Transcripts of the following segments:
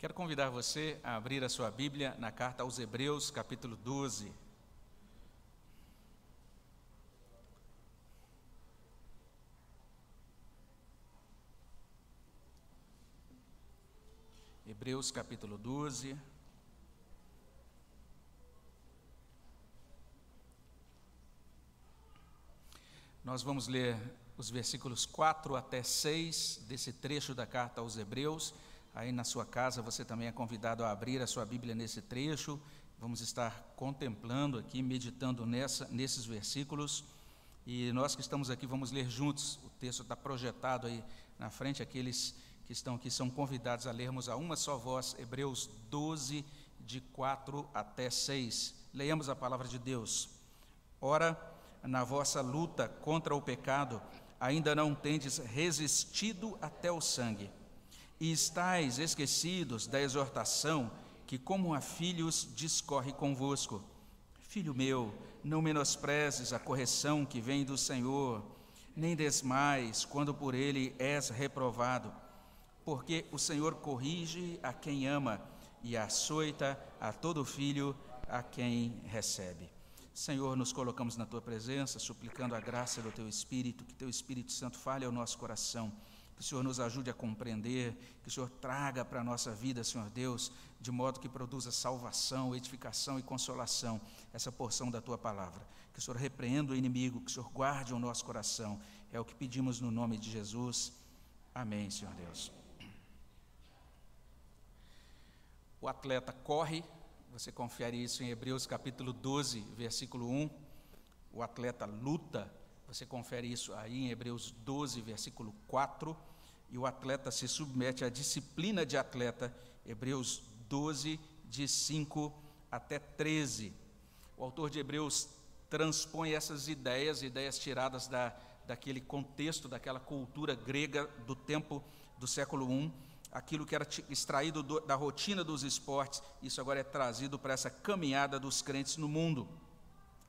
Quero convidar você a abrir a sua Bíblia na carta aos Hebreus, capítulo 12. Hebreus, capítulo 12. Nós vamos ler os versículos 4 até 6 desse trecho da carta aos Hebreus. Aí na sua casa você também é convidado a abrir a sua Bíblia nesse trecho. Vamos estar contemplando aqui, meditando nesses versículos. E nós que estamos aqui vamos ler juntos. O texto está projetado aí na frente. Aqueles que estão aqui são convidados a lermos a uma só voz, Hebreus 12, de 4 até 6. Leiamos a palavra de Deus. Ora, na vossa luta contra o pecado, ainda não tendes resistido até o sangue. E estáis esquecidos da exortação que, como a filhos, discorre convosco. Filho meu, não menosprezes a correção que vem do Senhor, nem desmais quando por ele és reprovado. Porque o Senhor corrige a quem ama e açoita a todo filho a quem recebe. Senhor, nos colocamos na Tua presença, suplicando a graça do Teu Espírito, que Teu Espírito Santo fale ao nosso coração. Que o Senhor nos ajude a compreender, que o Senhor traga para a nossa vida, Senhor Deus, de modo que produza salvação, edificação e consolação, essa porção da Tua Palavra. Que o Senhor repreenda o inimigo, que o Senhor guarde o nosso coração. É o que pedimos no nome de Jesus. Amém, Senhor Deus. O atleta corre, você confiaria isso em Hebreus capítulo 12, versículo 1. O atleta luta, você confere isso aí em Hebreus 12, versículo 4. E o atleta se submete à disciplina de atleta, Hebreus 12, de 5 até 13. O autor de Hebreus transpõe essas ideias tiradas daquele contexto, daquela cultura grega do tempo do século I, aquilo que era extraído da rotina dos esportes, isso agora é trazido para essa caminhada dos crentes no mundo.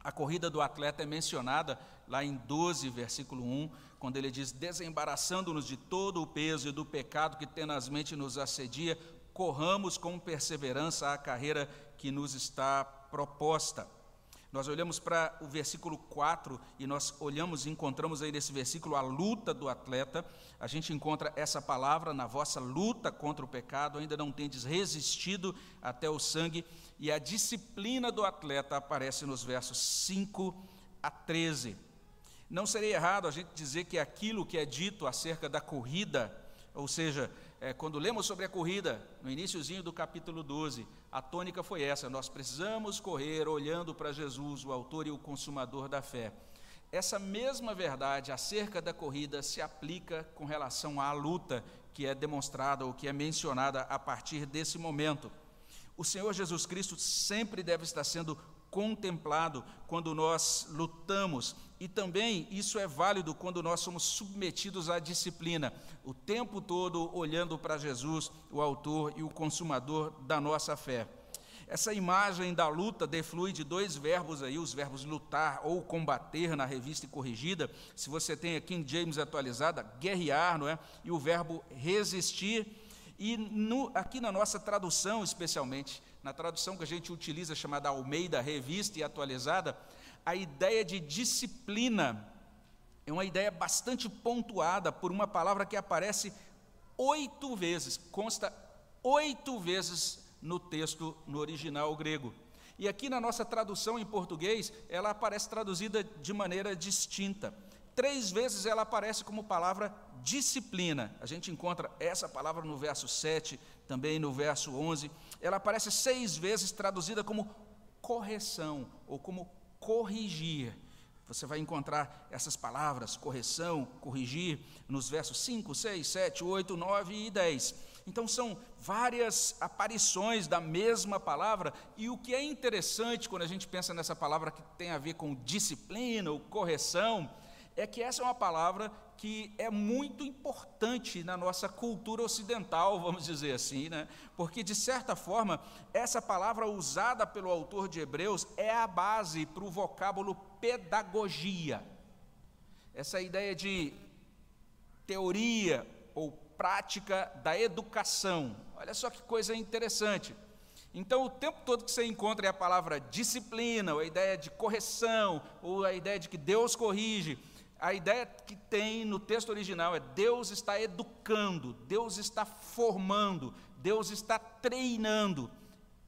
A corrida do atleta é mencionada lá em 12, versículo 1, quando ele diz: desembaraçando-nos de todo o peso e do pecado que tenazmente nos assedia, corramos com perseverança a carreira que nos está proposta. Nós olhamos para o versículo 4 e nós olhamos e encontramos aí nesse versículo a luta do atleta. A gente encontra essa palavra: na vossa luta contra o pecado, ainda não tendes resistido até o sangue. E a disciplina do atleta aparece nos versos 5 a 13. Não seria errado a gente dizer que aquilo que é dito acerca da corrida, ou seja, quando lemos sobre a corrida, no iniciozinho do capítulo 12, a tônica foi essa: nós precisamos correr olhando para Jesus, o autor e o consumador da fé. Essa mesma verdade acerca da corrida se aplica com relação à luta que é demonstrada ou que é mencionada a partir desse momento. O Senhor Jesus Cristo sempre deve estar sendo contemplado quando nós lutamos, e também isso é válido quando nós somos submetidos à disciplina, o tempo todo olhando para Jesus, o autor e o consumador da nossa fé. Essa imagem da luta deflui de dois verbos aí, os verbos lutar ou combater na Revista Corrigida, se você tem aqui em James atualizada, guerrear, não é? E o verbo resistir. E aqui na nossa tradução, especialmente, na tradução que a gente utiliza, chamada Almeida, Revista e Atualizada, a ideia de disciplina é uma ideia bastante pontuada por uma palavra que aparece 8 vezes, consta 8 vezes no texto no original grego. E aqui na nossa tradução em português, ela aparece traduzida de maneira distinta. 3 vezes ela aparece como palavra disciplina. A gente encontra essa palavra no verso 7, também no verso 11. Ela aparece 6 vezes traduzida como correção ou como corrigir. Você vai encontrar essas palavras, correção, corrigir, nos versos 5, 6, 7, 8, 9 e 10. Então, são várias aparições da mesma palavra, e o que é interessante quando a gente pensa nessa palavra que tem a ver com disciplina ou correção, é que essa é uma palavra que é muito importante na nossa cultura ocidental, vamos dizer assim, né? Porque, de certa forma, essa palavra usada pelo autor de Hebreus é a base para o vocábulo pedagogia. Essa ideia de teoria ou prática da educação. Olha só que coisa interessante. Então, o tempo todo que você encontra a palavra disciplina, ou a ideia de correção, ou a ideia de que Deus corrige, a ideia que tem no texto original é Deus está educando, Deus está formando, Deus está treinando.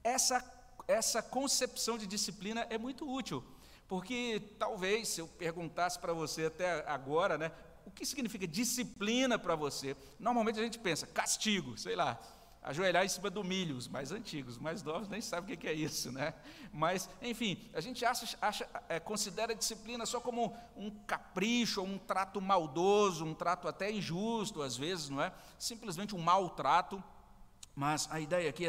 Essa concepção de disciplina é muito útil, porque talvez, se eu perguntasse para você até agora, né, o que significa disciplina para você? Normalmente a gente pensa, castigo, sei lá, ajoelhar em cima do milho, os mais antigos, os mais novos nem sabem o que é isso, né? Mas, enfim, a gente considera a disciplina só como um capricho, um trato maldoso, um trato até injusto, às vezes, não é? Simplesmente um maltrato, mas a ideia aqui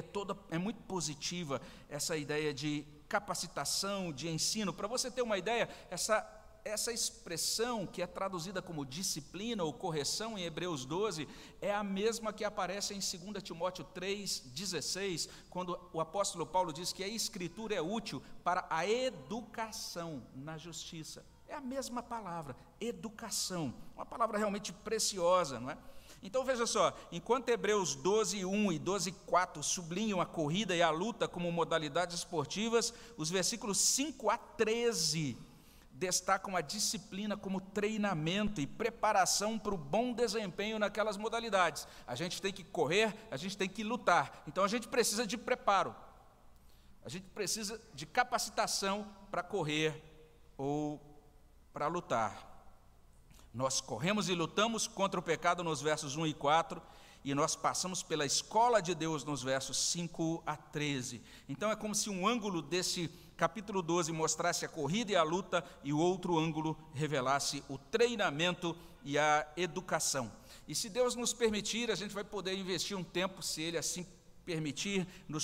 é muito positiva, essa ideia de capacitação, de ensino. Para você ter uma ideia, essa expressão que é traduzida como disciplina ou correção em Hebreus 12 é a mesma que aparece em 2 Timóteo 3,16, quando o apóstolo Paulo diz que a escritura é útil para a educação na justiça. É a mesma palavra, educação, uma palavra realmente preciosa, não é? Então veja só, enquanto Hebreus 12:1 e 12:4 sublinham a corrida e a luta como modalidades esportivas, os versículos 5 a 13 destacam a disciplina como treinamento e preparação para o bom desempenho naquelas modalidades. A gente tem que correr, a gente tem que lutar. Então a gente precisa de preparo, a gente precisa de capacitação para correr ou para lutar. Nós corremos e lutamos contra o pecado nos versos 1 e 4, e nós passamos pela escola de Deus nos versos 5 a 13. Então é como se um ângulo desse capítulo 12 mostrasse a corrida e a luta, e o outro ângulo revelasse o treinamento e a educação. E se Deus nos permitir, a gente vai poder investir um tempo, se Ele assim permitir, no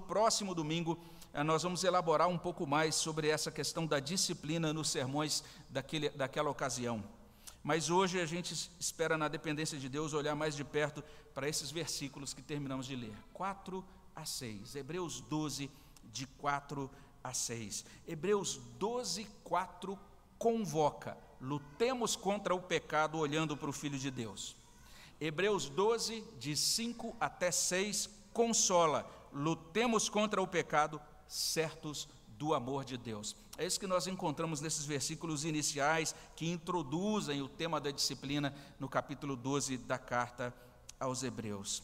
próximo domingo, nós vamos elaborar um pouco mais sobre essa questão da disciplina nos sermões daquela ocasião. Mas hoje a gente espera, na dependência de Deus, olhar mais de perto para esses versículos que terminamos de ler. 4 a 6, Hebreus 12, de 4 a 6. Hebreus 12, 4 convoca, lutemos contra o pecado olhando para o Filho de Deus. Hebreus 12, de 5 até 6, consola, lutemos contra o pecado certos do amor de Deus. É isso que nós encontramos nesses versículos iniciais que introduzem o tema da disciplina no capítulo 12 da carta aos Hebreus.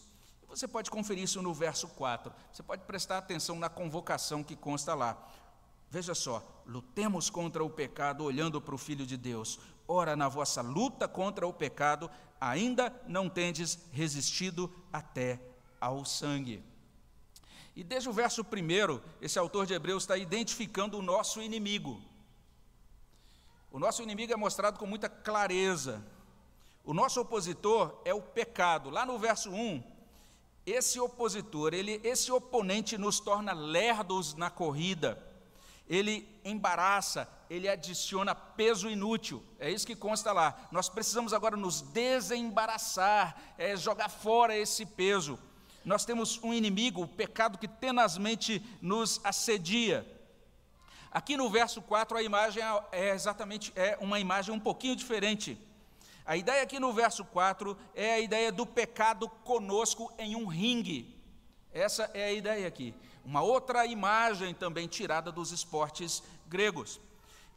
Você pode conferir isso no verso 4. Você pode prestar atenção na convocação que consta lá. Veja só, lutemos contra o pecado olhando para o Filho de Deus. Ora, na vossa luta contra o pecado, ainda não tendes resistido até ao sangue. E desde o verso 1, esse autor de Hebreus está identificando o nosso inimigo. O nosso inimigo é mostrado com muita clareza. O nosso opositor é o pecado. Lá no verso 1, esse oponente nos torna lerdos na corrida. Ele embaraça, ele adiciona peso inútil. É isso que consta lá. Nós precisamos agora nos desembaraçar, jogar fora esse peso. Nós temos um inimigo, o pecado, que tenazmente nos assedia. Aqui no verso 4 a imagem é uma imagem um pouquinho diferente. A ideia aqui no verso 4 é a ideia do pecado conosco em um ringue. Essa é a ideia aqui. Uma outra imagem também tirada dos esportes gregos.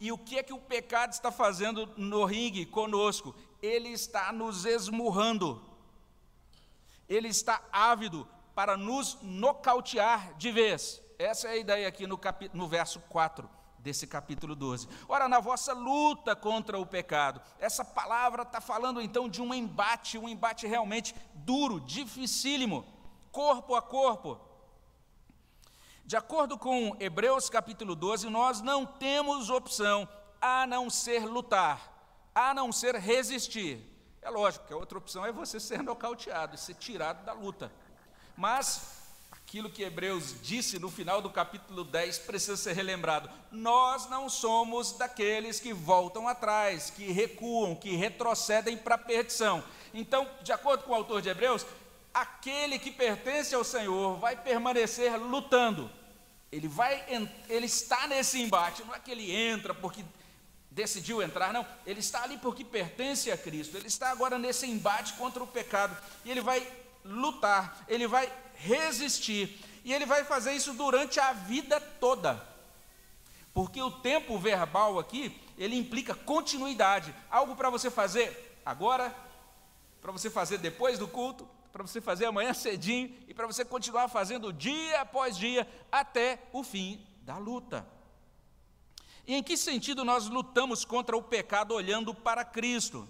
E o que é que o pecado está fazendo no ringue conosco? Ele está nos esmurrando. Ele está ávido para nos nocautear de vez. Essa é a ideia aqui no verso 4 desse capítulo 12. Ora, na vossa luta contra o pecado. Essa palavra está falando então de um embate realmente duro, dificílimo, corpo a corpo. De acordo com Hebreus capítulo 12, nós não temos opção a não ser lutar, a não ser resistir. É lógico que a outra opção é você ser nocauteado e ser tirado da luta. Mas aquilo que Hebreus disse no final do capítulo 10 precisa ser relembrado. Nós não somos daqueles que voltam atrás, que recuam, que retrocedem para a perdição. Então, de acordo com o autor de Hebreus, aquele que pertence ao Senhor vai permanecer lutando. Ele está nesse embate, não é que ele entra porque decidiu entrar, não, ele está ali porque pertence a Cristo, ele está agora nesse embate contra o pecado, e ele vai lutar, ele vai resistir, e ele vai fazer isso durante a vida toda, porque o tempo verbal aqui, ele implica continuidade, algo para você fazer agora, para você fazer depois do culto, para você fazer amanhã cedinho, e para você continuar fazendo dia após dia, até o fim da luta. E em que sentido nós lutamos contra o pecado olhando para Cristo?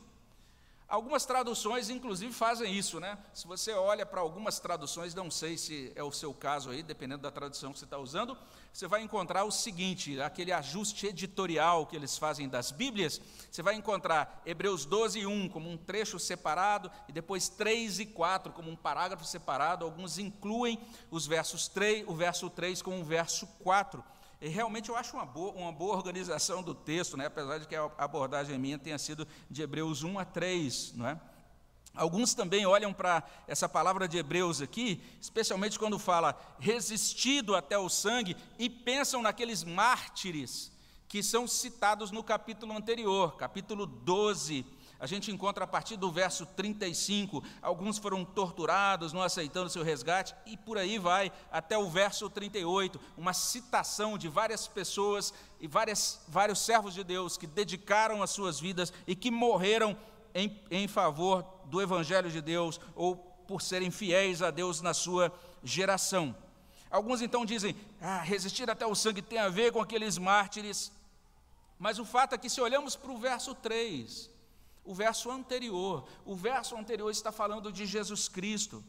Algumas traduções, inclusive, fazem isso, né? Se você olha para algumas traduções, não sei se é o seu caso aí, dependendo da tradução que você está usando, você vai encontrar o seguinte, aquele ajuste editorial que eles fazem das Bíblias, você vai encontrar Hebreus 12:1 como um trecho separado, e depois 3 e 4 como um parágrafo separado, alguns incluem os o verso 3 com o verso 4, e realmente eu acho uma boa organização do texto, né? Apesar de que a abordagem minha tenha sido de Hebreus 1 a 3. Não é? Alguns também olham para essa palavra de Hebreus aqui, especialmente quando fala resistido até o sangue, e pensam naqueles mártires que são citados no capítulo anterior, capítulo 12. A gente encontra a partir do verso 35, alguns foram torturados, não aceitando seu resgate, e por aí vai, até o verso 38, uma citação de várias pessoas e vários servos de Deus que dedicaram as suas vidas e que morreram em favor do Evangelho de Deus, ou por serem fiéis a Deus na sua geração. Alguns então dizem, resistir até o sangue tem a ver com aqueles mártires, mas o fato é que se olhamos para o verso 3... O verso anterior está falando de Jesus Cristo,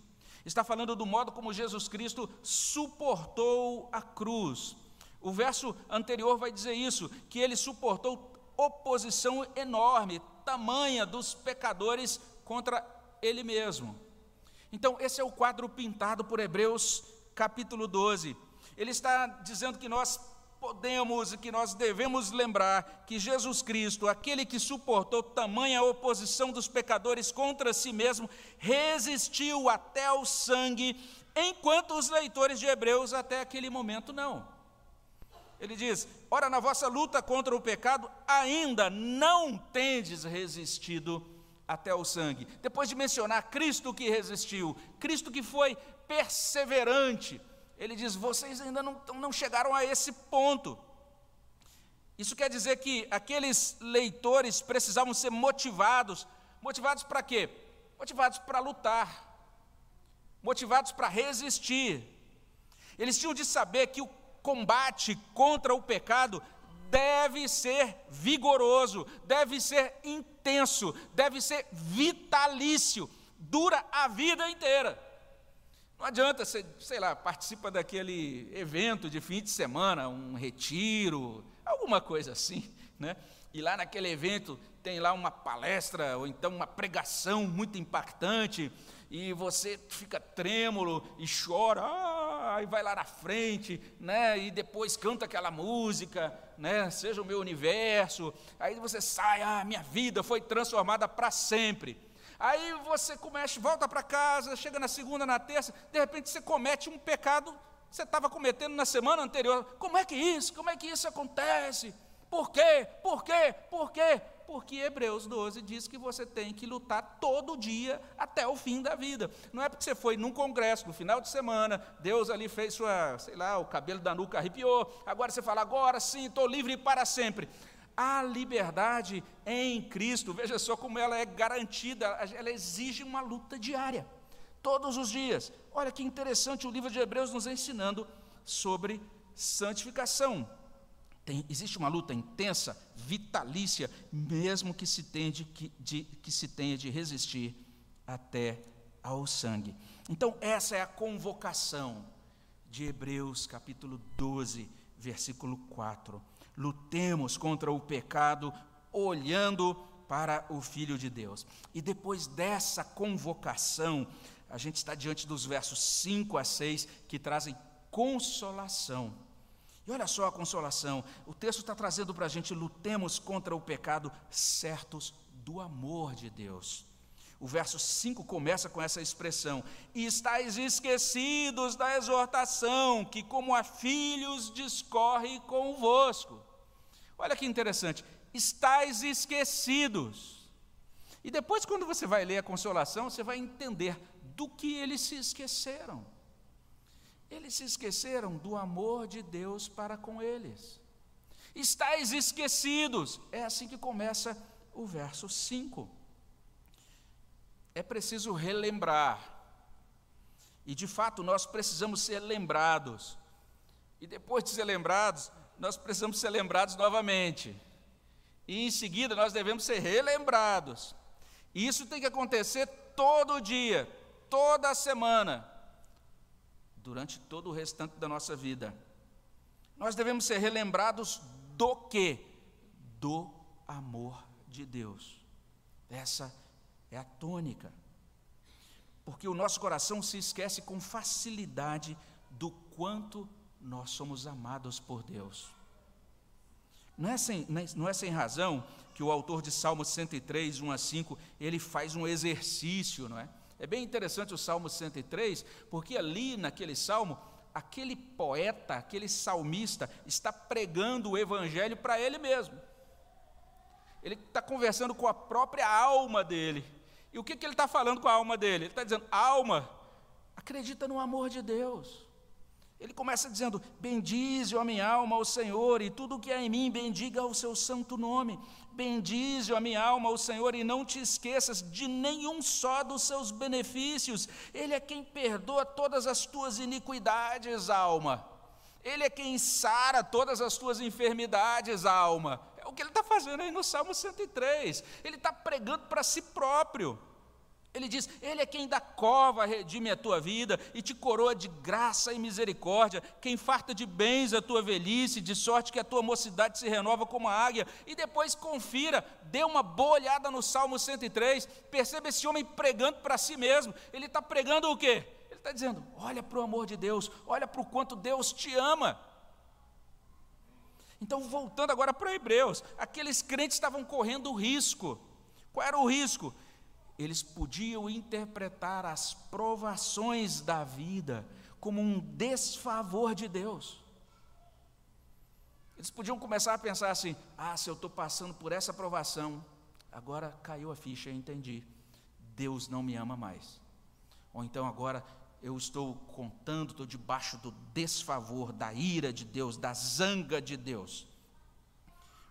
está falando do modo como Jesus Cristo suportou a cruz. O verso anterior vai dizer isso, que ele suportou oposição enorme, tamanha dos pecadores contra ele mesmo. Então, esse é o quadro pintado por Hebreus capítulo 12. Ele está dizendo que nós podemos e que nós devemos lembrar que Jesus Cristo, aquele que suportou tamanha oposição dos pecadores contra si mesmo, resistiu até o sangue, enquanto os leitores de Hebreus até aquele momento não. Ele diz, ora, na vossa luta contra o pecado, ainda não tendes resistido até o sangue. Depois de mencionar Cristo que resistiu, Cristo que foi perseverante, ele diz, vocês ainda não chegaram a esse ponto. Isso quer dizer que aqueles leitores precisavam ser motivados. Motivados para quê? Motivados para lutar. Motivados para resistir. Eles tinham de saber que o combate contra o pecado deve ser vigoroso, deve ser intenso, deve ser vitalício, dura a vida inteira. Não adianta você, sei lá, participa daquele evento de fim de semana, um retiro, alguma coisa assim, né? E lá naquele evento tem lá uma palestra ou então uma pregação muito impactante e você fica trêmulo e chora, e vai lá na frente, né? E depois canta aquela música, né? Seja o meu universo, aí você sai, minha vida foi transformada para sempre. Aí você começa, volta para casa, chega na segunda, na terça, de repente você comete um pecado que você estava cometendo na semana anterior. Como é que isso? Como é que isso acontece? Por quê? Por quê? Por quê? Porque Hebreus 12 diz que você tem que lutar todo dia até o fim da vida. Não é porque você foi num congresso, no final de semana, Deus ali fez sua, sei lá, o cabelo da nuca arrepiou, agora você fala, agora sim, estou livre para sempre. A liberdade em Cristo, veja só como ela é garantida, ela exige uma luta diária, todos os dias. Olha que interessante o livro de Hebreus nos ensinando sobre santificação. Existe uma luta intensa, vitalícia, mesmo que se tenha de resistir até ao sangue. Então, essa é a convocação de Hebreus capítulo 12, versículo 4. Lutemos contra o pecado, olhando para o Filho de Deus. E depois dessa convocação, a gente está diante dos versos 5 a 6, que trazem consolação. E olha só a consolação, o texto está trazendo para a gente, lutemos contra o pecado, certos do amor de Deus. O verso 5 começa com essa expressão, e estáis esquecidos da exortação, que como a filhos discorre convosco. Olha que interessante, estáis esquecidos. E depois, quando você vai ler a consolação, você vai entender do que eles se esqueceram. Eles se esqueceram do amor de Deus para com eles. Estáis esquecidos. É assim que começa o verso 5. É preciso relembrar. E, de fato, nós precisamos ser lembrados. E, depois de ser lembrados, nós precisamos ser lembrados novamente. E, em seguida, nós devemos ser relembrados. E isso tem que acontecer todo dia, toda semana, durante todo o restante da nossa vida. Nós devemos ser relembrados do quê? Do amor de Deus. Essa é a tônica. Porque o nosso coração se esquece com facilidade do quanto nós somos amados por Deus. Não é sem razão que o autor de Salmo 103, 1 a 5, ele faz um exercício, não é? É bem interessante o Salmo 103, porque ali naquele salmo, aquele poeta, aquele salmista, está pregando o evangelho para ele mesmo. Ele está conversando com a própria alma dele. E o que ele está falando com a alma dele? Ele está dizendo, alma, acredita no amor de Deus. Ele começa dizendo, bendize, ó minha alma, ao Senhor, e tudo o que há em mim, bendiga o seu santo nome. Bendize, ó minha alma, ao Senhor, e não te esqueças de nenhum só dos seus benefícios. Ele é quem perdoa todas as tuas iniquidades, alma. Ele é quem sara todas as tuas enfermidades, alma. É o que ele está fazendo aí no Salmo 103. Ele está pregando para si próprio. Ele diz, ele é quem da cova redime a tua vida e te coroa de graça e misericórdia, quem farta de bens a tua velhice, de sorte que a tua mocidade se renova como a águia. E depois confira, dê uma boa olhada no Salmo 103, perceba esse homem pregando para si mesmo. Ele está pregando o quê? Ele está dizendo, olha para o amor de Deus, olha para o quanto Deus te ama. Então, voltando agora para Hebreus, aqueles crentes estavam correndo risco. Qual era o risco? Eles podiam interpretar as provações da vida como um desfavor de Deus. Eles podiam começar a pensar assim, se eu estou passando por essa provação, agora caiu a ficha, eu entendi, Deus não me ama mais. Ou então agora eu estou debaixo do desfavor, da ira de Deus, da zanga de Deus.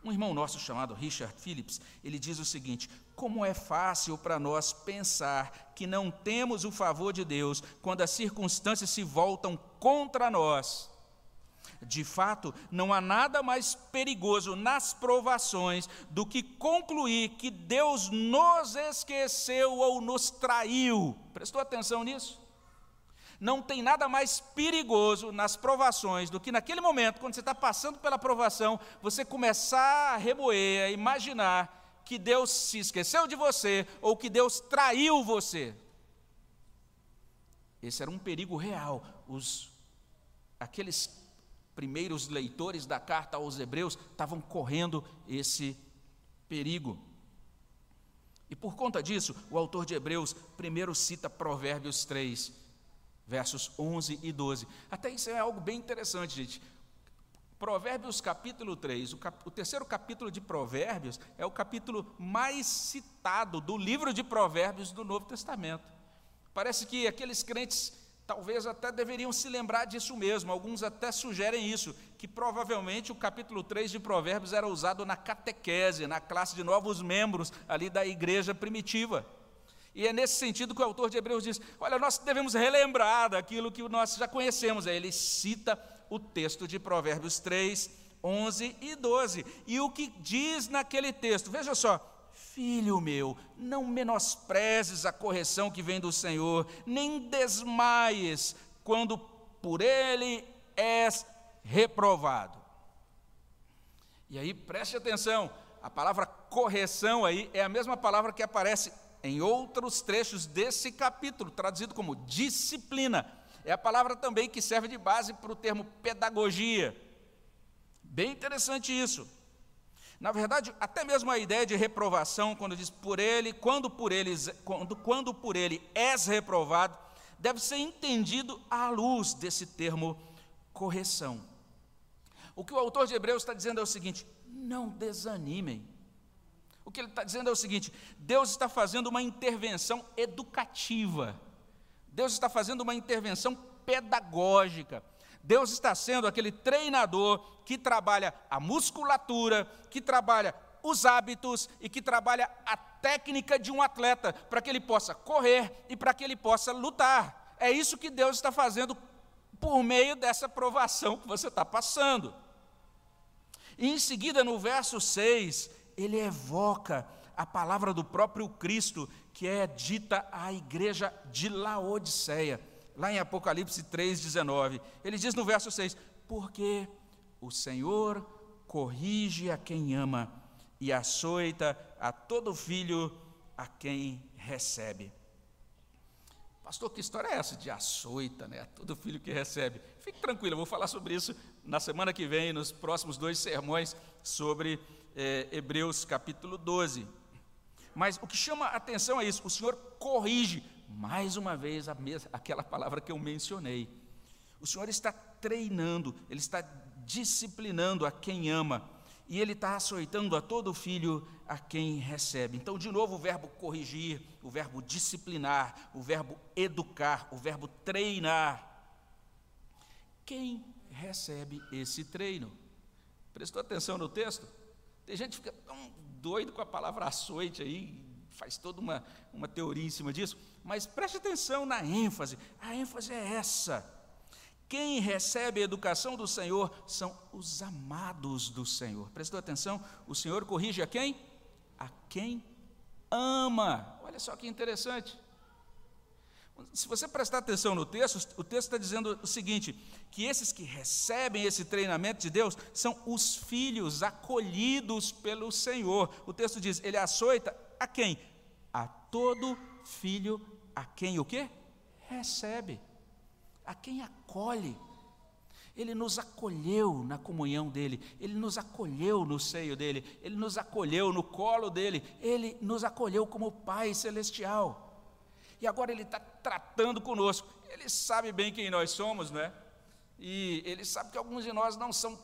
Um irmão nosso chamado Richard Phillips, ele diz o seguinte, como é fácil para nós pensar que não temos o favor de Deus quando as circunstâncias se voltam contra nós. De fato, não há nada mais perigoso nas provações do que concluir que Deus nos esqueceu ou nos traiu. Prestou atenção nisso? Não tem nada mais perigoso nas provações do que naquele momento, quando você está passando pela provação, você começar a remoer, a imaginar que Deus se esqueceu de você ou que Deus traiu você. Esse era um perigo real. Aqueles primeiros leitores da carta aos Hebreus estavam correndo esse perigo. E por conta disso, o autor de Hebreus primeiro cita Provérbios 3. Versos 11 e 12. Até isso é algo bem interessante, gente. Provérbios capítulo 3, o terceiro capítulo de Provérbios, é o capítulo mais citado do livro de Provérbios do Novo Testamento. Parece que aqueles crentes talvez até deveriam se lembrar disso mesmo, alguns até sugerem isso, que provavelmente o capítulo 3 de Provérbios era usado na catequese, na classe de novos membros ali da igreja primitiva. E é nesse sentido que o autor de Hebreus diz, olha, nós devemos relembrar daquilo que nós já conhecemos. Aí ele cita o texto de Provérbios 3, 11 e 12. E o que diz naquele texto? Veja só, filho meu, não menosprezes a correção que vem do Senhor, nem desmaies quando por ele és reprovado. E aí, preste atenção, a palavra correção aí é a mesma palavra que aparece em outros trechos desse capítulo, traduzido como disciplina. É a palavra também que serve de base para o termo pedagogia. Bem interessante isso. Na verdade, até mesmo a ideia de reprovação, quando diz quando por ele és reprovado, deve ser entendido à luz desse termo correção. O que o autor de Hebreus está dizendo é o seguinte: não desanimem. O que ele está dizendo é o seguinte: Deus está fazendo uma intervenção educativa, Deus está fazendo uma intervenção pedagógica, Deus está sendo aquele treinador que trabalha a musculatura, que trabalha os hábitos e que trabalha a técnica de um atleta, para que ele possa correr e para que ele possa lutar. É isso que Deus está fazendo por meio dessa provação que você está passando. E em seguida, no verso 6, ele evoca a palavra do próprio Cristo, que é dita à igreja de Laodiceia. Lá em Apocalipse 3,19, ele diz no verso 6, porque o Senhor corrige a quem ama e açoita a todo filho a quem recebe. Pastor, que história é essa de açoita, né? A todo filho que recebe? Fique tranquilo, eu vou falar sobre isso na semana que vem, nos próximos 2 sermões, sobre Hebreus capítulo 12. Mas o que chama a atenção é isso: o Senhor corrige. Mais uma vez, aquela palavra que eu mencionei. O Senhor está treinando, Ele está disciplinando a quem ama, e Ele está açoitando a todo filho a quem recebe. Então, de novo, o verbo corrigir, o verbo disciplinar, o verbo educar, o verbo treinar. Quem recebe esse treino? Prestou atenção no texto? Tem gente que fica tão doido com a palavra açoite aí, faz toda uma teoria em cima disso, mas preste atenção na ênfase. A ênfase é essa: quem recebe a educação do Senhor são os amados do Senhor. Prestou atenção? O Senhor corrige a quem? A quem ama. Olha só que interessante. Se você prestar atenção no texto, o texto está dizendo o seguinte, que esses que recebem esse treinamento de Deus são os filhos acolhidos pelo Senhor. O texto diz, ele açoita a quem? A todo filho a quem o quê? Recebe, a quem acolhe. Ele nos acolheu na comunhão dele, ele nos acolheu no seio dele, ele nos acolheu no colo dele, ele nos acolheu como Pai Celestial. E agora ele está tratando conosco. Ele sabe bem quem nós somos, né? E ele sabe que alguns de nós não são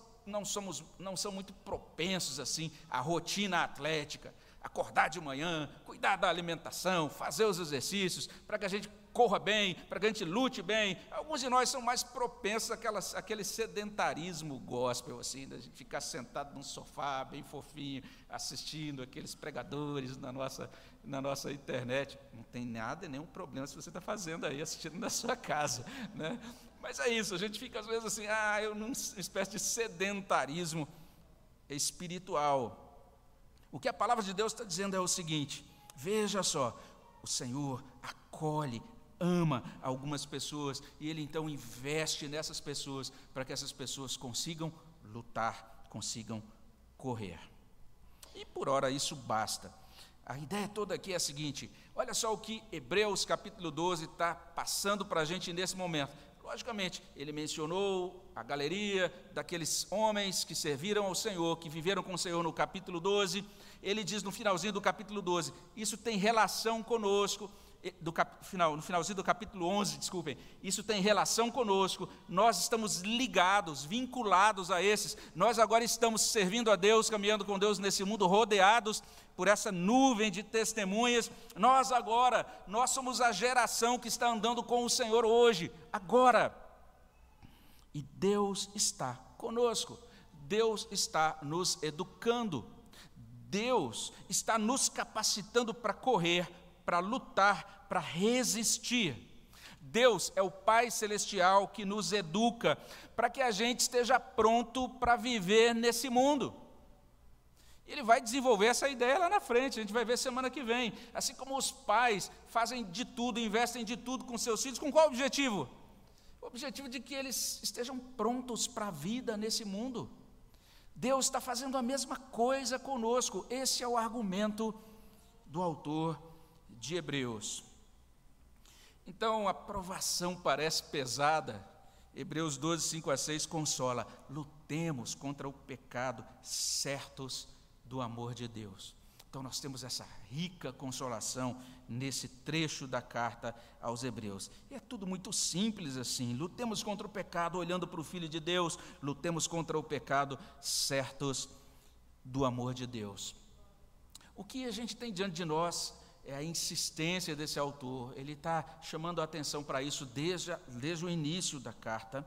muito propensos assim à rotina atlética, acordar de manhã, cuidar da alimentação, fazer os exercícios, para que a gente corra bem, para que a gente lute bem. Alguns de nós são mais propensos àquele sedentarismo gospel, assim, da gente ficar sentado num sofá bem fofinho, assistindo aqueles pregadores na nossa internet. Não tem nada, nenhum problema se você está fazendo aí, assistindo na sua casa, né? Mas é isso, a gente fica às vezes assim, uma espécie de sedentarismo espiritual. O que a palavra de Deus está dizendo é o seguinte, veja só, o Senhor acolhe, ama algumas pessoas, e Ele então investe nessas pessoas, para que essas pessoas consigam lutar, consigam correr. E por ora isso basta. A ideia toda aqui é a seguinte, olha só o que Hebreus capítulo 12 está passando para a gente nesse momento. Logicamente, ele mencionou a galeria daqueles homens que serviram ao Senhor, que viveram com o Senhor no capítulo 12. Ele diz no finalzinho do capítulo 12, isso tem relação conosco, no finalzinho do capítulo 11, desculpem, isso tem relação conosco, nós estamos ligados, vinculados a esses, nós agora estamos servindo a Deus, caminhando com Deus nesse mundo, rodeados por essa nuvem de testemunhas. Nós somos a geração que está andando com o Senhor hoje, agora, e Deus está conosco, Deus está nos educando, Deus está nos capacitando para correr, para lutar, para resistir. Deus é o Pai Celestial que nos educa para que a gente esteja pronto para viver nesse mundo. Ele vai desenvolver essa ideia lá na frente, a gente vai ver semana que vem. Assim como os pais fazem de tudo, investem de tudo com seus filhos, com qual objetivo? O objetivo de que eles estejam prontos para a vida nesse mundo. Deus está fazendo a mesma coisa conosco. Esse é o argumento do autor de Hebreus. Então, a provação parece pesada. Hebreus 12, 5 a 6 consola. Lutemos contra o pecado, certos do amor de Deus. Então, nós temos essa rica consolação nesse trecho da carta aos Hebreus. E é tudo muito simples assim. Lutemos contra o pecado olhando para o Filho de Deus. Lutemos contra o pecado certos do amor de Deus. O que a gente tem diante de nós é a insistência desse autor. Ele está chamando a atenção para isso desde o início da carta.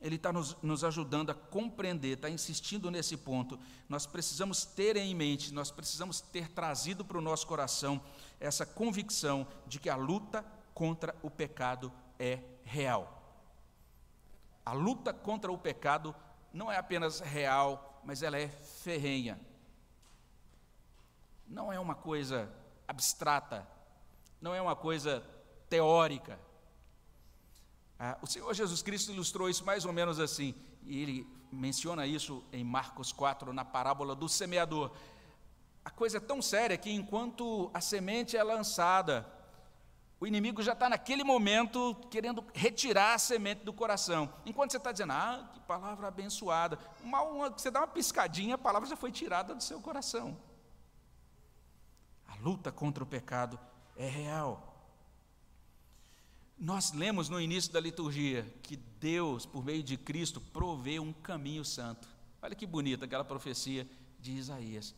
Ele está nos ajudando a compreender, está insistindo nesse ponto. Nós precisamos ter em mente, nós precisamos ter trazido para o nosso coração essa convicção de que a luta contra o pecado é real. A luta contra o pecado não é apenas real, mas ela é ferrenha. Não é uma coisa abstrata, não é uma coisa teórica. O Senhor Jesus Cristo ilustrou isso mais ou menos assim, e ele menciona isso em Marcos 4, na parábola do semeador. A coisa é tão séria que enquanto a semente é lançada, o inimigo já está naquele momento querendo retirar a semente do coração. Enquanto você está dizendo, que palavra abençoada, você dá uma piscadinha, a palavra já foi tirada do seu coração. A luta contra o pecado é real. Nós lemos no início da liturgia que Deus, por meio de Cristo, provê um caminho santo. Olha que bonita aquela profecia de Isaías.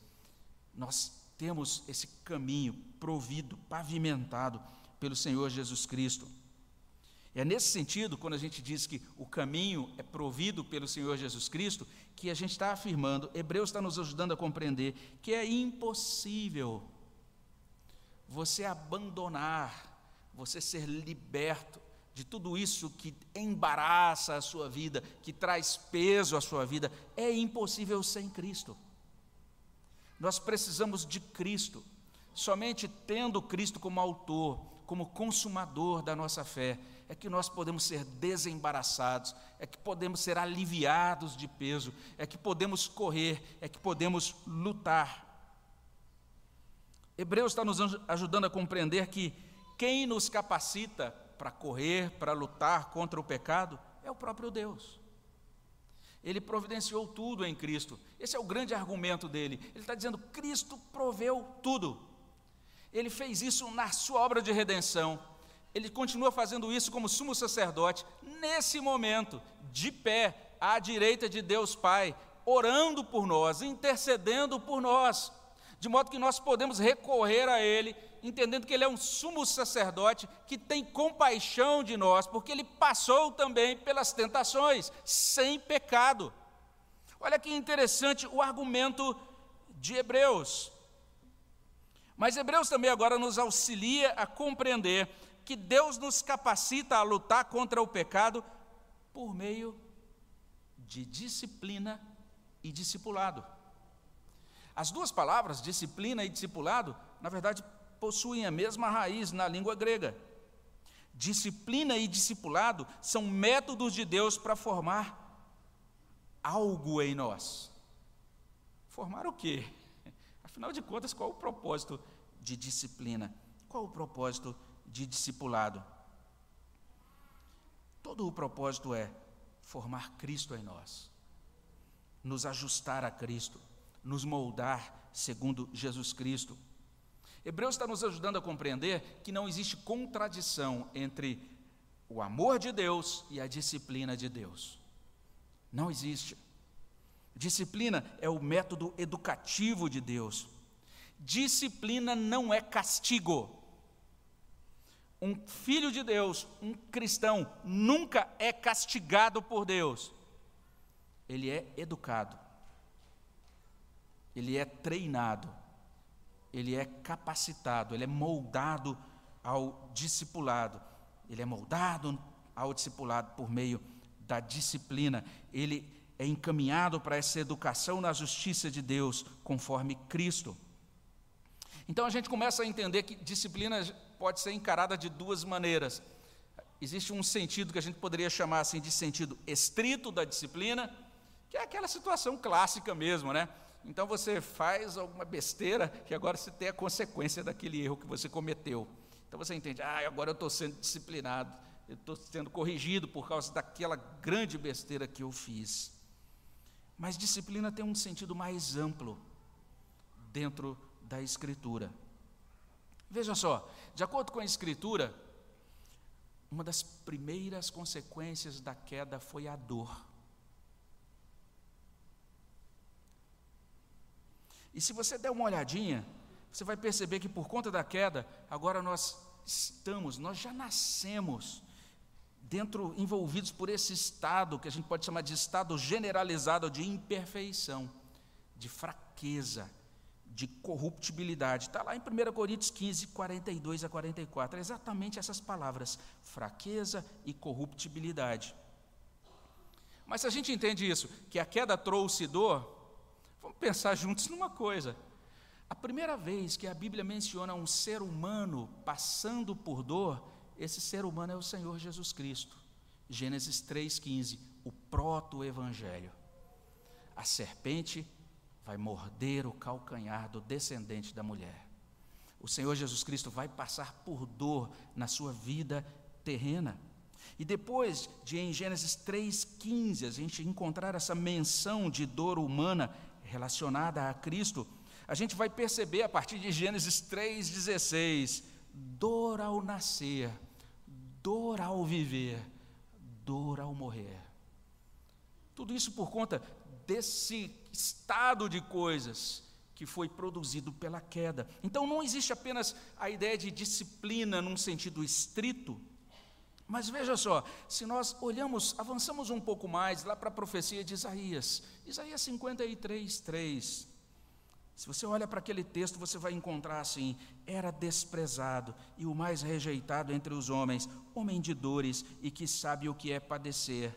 Nós temos esse caminho provido, pavimentado pelo Senhor Jesus Cristo. É nesse sentido, quando a gente diz que o caminho é provido pelo Senhor Jesus Cristo, que a gente está afirmando, Hebreus está nos ajudando a compreender que é impossível você abandonar, você ser liberto de tudo isso que embaraça a sua vida, que traz peso à sua vida. É impossível sem Cristo. Nós precisamos de Cristo. Somente tendo Cristo como autor, como consumador da nossa fé, é que nós podemos ser desembaraçados, é que podemos ser aliviados de peso, é que podemos correr, é que podemos lutar. Hebreus está nos ajudando a compreender que quem nos capacita para correr, para lutar contra o pecado, é o próprio Deus. Ele providenciou tudo em Cristo. Esse é o grande argumento dele. Ele está dizendo, Cristo proveu tudo. Ele fez isso na sua obra de redenção. Ele continua fazendo isso como sumo sacerdote, nesse momento, de pé, à direita de Deus Pai, orando por nós, intercedendo por nós, de modo que nós podemos recorrer a Ele, entendendo que Ele é um sumo sacerdote que tem compaixão de nós, porque Ele passou também pelas tentações, sem pecado. Olha que interessante o argumento de Hebreus. Mas Hebreus também agora nos auxilia a compreender que Deus nos capacita a lutar contra o pecado por meio de disciplina e discipulado. As duas palavras, disciplina e discipulado, na verdade, possuem a mesma raiz na língua grega. Disciplina e discipulado são métodos de Deus para formar algo em nós. Formar o quê? Afinal de contas, qual o propósito de disciplina? Qual o propósito de discipulado? Todo o propósito é formar Cristo em nós, nos ajustar a Cristo, nos moldar segundo Jesus Cristo. Hebreus está nos ajudando a compreender que não existe contradição entre o amor de Deus e a disciplina de Deus. Não existe. Disciplina é o método educativo de Deus. Disciplina não é castigo. Um filho de Deus, um cristão, nunca é castigado por Deus. Ele é educado. Ele é treinado. Ele é capacitado. Ele é moldado ao discipulado. Ele é moldado ao discipulado por meio da disciplina. Ele é encaminhado para essa educação na justiça de Deus, conforme Cristo. Então a gente começa a entender que disciplina pode ser encarada de duas maneiras. Existe um sentido que a gente poderia chamar assim de sentido estrito da disciplina, que é aquela situação clássica mesmo, né? Então você faz alguma besteira que agora você tem a consequência daquele erro que você cometeu. Então você entende, agora eu estou sendo disciplinado, eu estou sendo corrigido por causa daquela grande besteira que eu fiz. Mas disciplina tem um sentido mais amplo dentro da Escritura. Veja só, de acordo com a Escritura, uma das primeiras consequências da queda foi a dor. E se você der uma olhadinha, você vai perceber que por conta da queda, agora nós já nascemos envolvidos por esse estado, que a gente pode chamar de estado generalizado de imperfeição, de fraqueza, de corruptibilidade. Está lá em 1 Coríntios 15, 42 a 44, é exatamente essas palavras, fraqueza e corruptibilidade. Mas se a gente entende isso, que a queda trouxe dor, vamos pensar juntos numa coisa. A primeira vez que a Bíblia menciona um ser humano passando por dor, esse ser humano é o Senhor Jesus Cristo. Gênesis 3,15, o proto-evangelho. A serpente vai morder o calcanhar do descendente da mulher. O Senhor Jesus Cristo vai passar por dor na sua vida terrena. E depois de, em Gênesis 3,15, a gente encontrar essa menção de dor humana relacionada a Cristo, a gente vai perceber a partir de Gênesis 3,16, dor ao nascer, dor ao viver, dor ao morrer. Tudo isso por conta desse estado de coisas que foi produzido pela queda. Então não existe apenas a ideia de disciplina num sentido estrito, mas veja só, se nós avançamos um pouco mais lá para a profecia de Isaías, Isaías 53,3, se você olha para aquele texto, você vai encontrar assim, era desprezado e o mais rejeitado entre os homens, homem de dores e que sabe o que é padecer.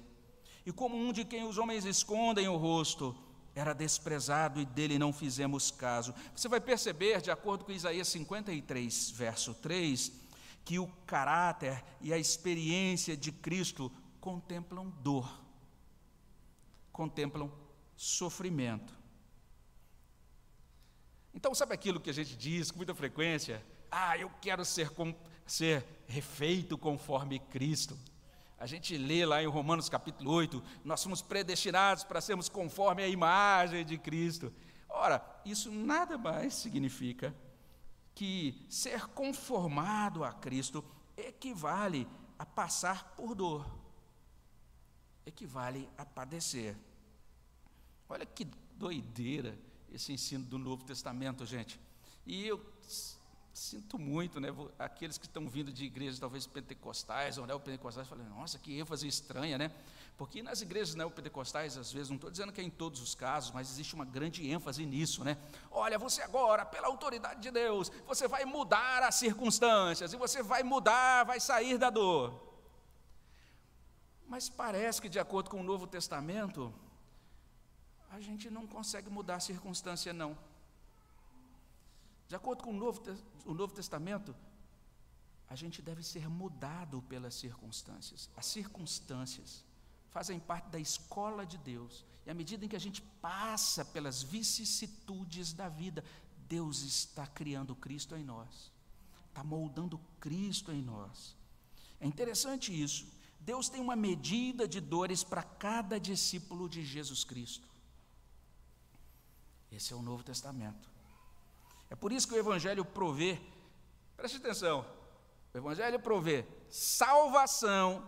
E como um de quem os homens escondem o rosto, era desprezado e dele não fizemos caso. Você vai perceber, de acordo com Isaías 53, verso 3, que o caráter e a experiência de Cristo contemplam dor, contemplam sofrimento. Então, sabe aquilo que a gente diz com muita frequência? Ah, eu quero ser refeito conforme Cristo. A gente lê lá em Romanos capítulo 8, nós somos predestinados para sermos conforme a imagem de Cristo. Ora, isso nada mais significa que ser conformado a Cristo equivale a passar por dor, equivale a padecer. Olha que doideira esse ensino do Novo Testamento, gente. E eu sinto muito, né, aqueles que estão vindo de igrejas talvez pentecostais ou neopentecostais, falando, nossa, que ênfase estranha, né? Porque nas igrejas neopentecostais, às vezes, não estou dizendo que é em todos os casos, mas existe uma grande ênfase nisso, né? Olha, você agora, pela autoridade de Deus, você vai mudar as circunstâncias, e você vai mudar, vai sair da dor. Mas parece que, de acordo com o Novo Testamento, a gente não consegue mudar a circunstância, não. De acordo com o Novo Testamento, a gente deve ser mudado pelas circunstâncias. As circunstâncias fazem parte da escola de Deus. E à medida em que a gente passa pelas vicissitudes da vida, Deus está criando Cristo em nós, está moldando Cristo em nós. É interessante isso. Deus tem uma medida de dores para cada discípulo de Jesus Cristo. Esse é o Novo Testamento. É por isso que o Evangelho provê, preste atenção, o Evangelho provê salvação,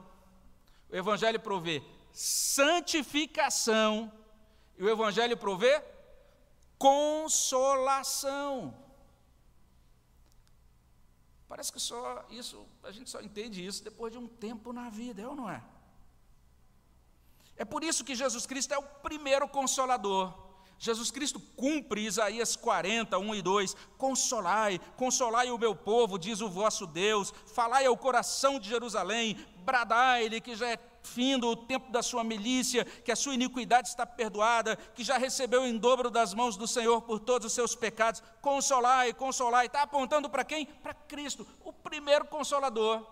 o Evangelho provê santificação, e o Evangelho provê consolação. Parece que a gente só entende isso depois de um tempo na vida, é ou não é? É por isso que Jesus Cristo é o primeiro consolador. Jesus Cristo cumpre Isaías 40, 1 e 2, consolai, consolai o meu povo, diz o vosso Deus, falai ao coração de Jerusalém, bradai-lhe que já é findo o tempo da sua milícia, que a sua iniquidade está perdoada, que já recebeu em dobro das mãos do Senhor por todos os seus pecados, consolai, consolai, está apontando para quem? Para Cristo, o primeiro consolador.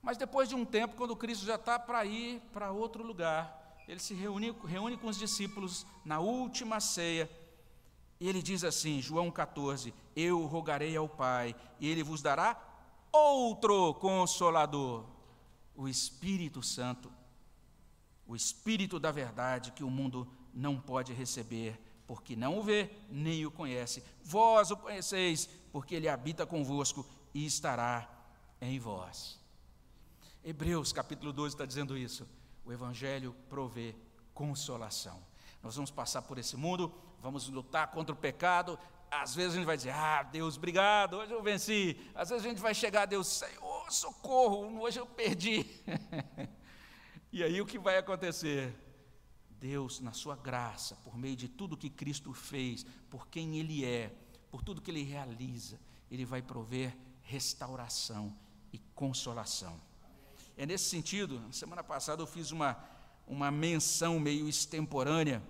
Mas depois de um tempo, quando Cristo já está para ir para outro lugar, ele se reúne com os discípulos na última ceia, e ele diz assim, João 14, eu rogarei ao Pai, e ele vos dará outro Consolador, o Espírito Santo, o Espírito da verdade, que o mundo não pode receber, porque não o vê, nem o conhece. Vós o conheceis, porque ele habita convosco e estará em vós. Hebreus capítulo 12 está dizendo isso. O Evangelho provê consolação. Nós vamos passar por esse mundo, vamos lutar contra o pecado. Às vezes a gente vai dizer, ah, Deus, obrigado, hoje eu venci. Às vezes a gente vai chegar a Deus, Senhor, socorro, hoje eu perdi. E aí o que vai acontecer? Deus, na sua graça, por meio de tudo que Cristo fez, por quem Ele é, por tudo que Ele realiza, Ele vai prover restauração e consolação. É nesse sentido, semana passada eu fiz uma menção meio extemporânea,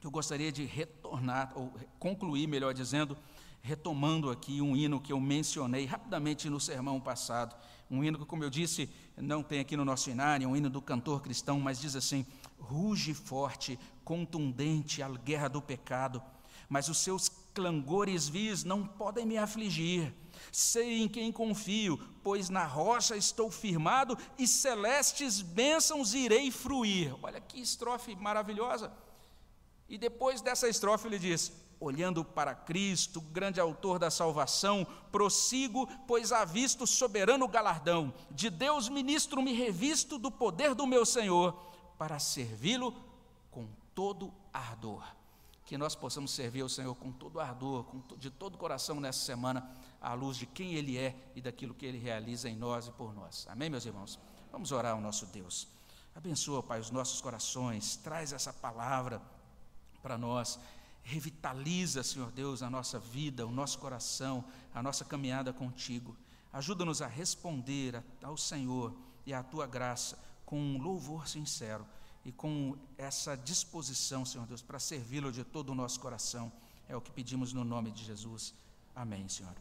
que eu gostaria de retornar, ou concluir, melhor dizendo, retomando aqui um hino que eu mencionei rapidamente no sermão passado, um hino que, como eu disse, não tem aqui no nosso hinário, um hino do cantor cristão, mas diz assim: ruge forte, contundente a guerra do pecado, mas os seus clangores vis não podem me afligir. Sei em quem confio, pois na rocha estou firmado e celestes bênçãos irei fruir. Olha que estrofe maravilhosa. E depois dessa estrofe ele diz: olhando para Cristo, grande autor da salvação, prossigo, pois avisto soberano galardão. De Deus ministro me revisto do poder do meu Senhor, para servi-lo com todo ardor. Que nós possamos servir ao Senhor com todo ardor, de todo o coração nessa semana, à luz de quem Ele é e daquilo que Ele realiza em nós e por nós. Amém, meus irmãos? Vamos orar ao nosso Deus. Abençoa, Pai, os nossos corações, traz essa palavra para nós, revitaliza, Senhor Deus, a nossa vida, o nosso coração, a nossa caminhada contigo. Ajuda-nos a responder ao Senhor e à Tua graça com um louvor sincero, e com essa disposição, Senhor Deus, para servi-lo de todo o nosso coração. É o que pedimos no nome de Jesus. Amém, Senhor.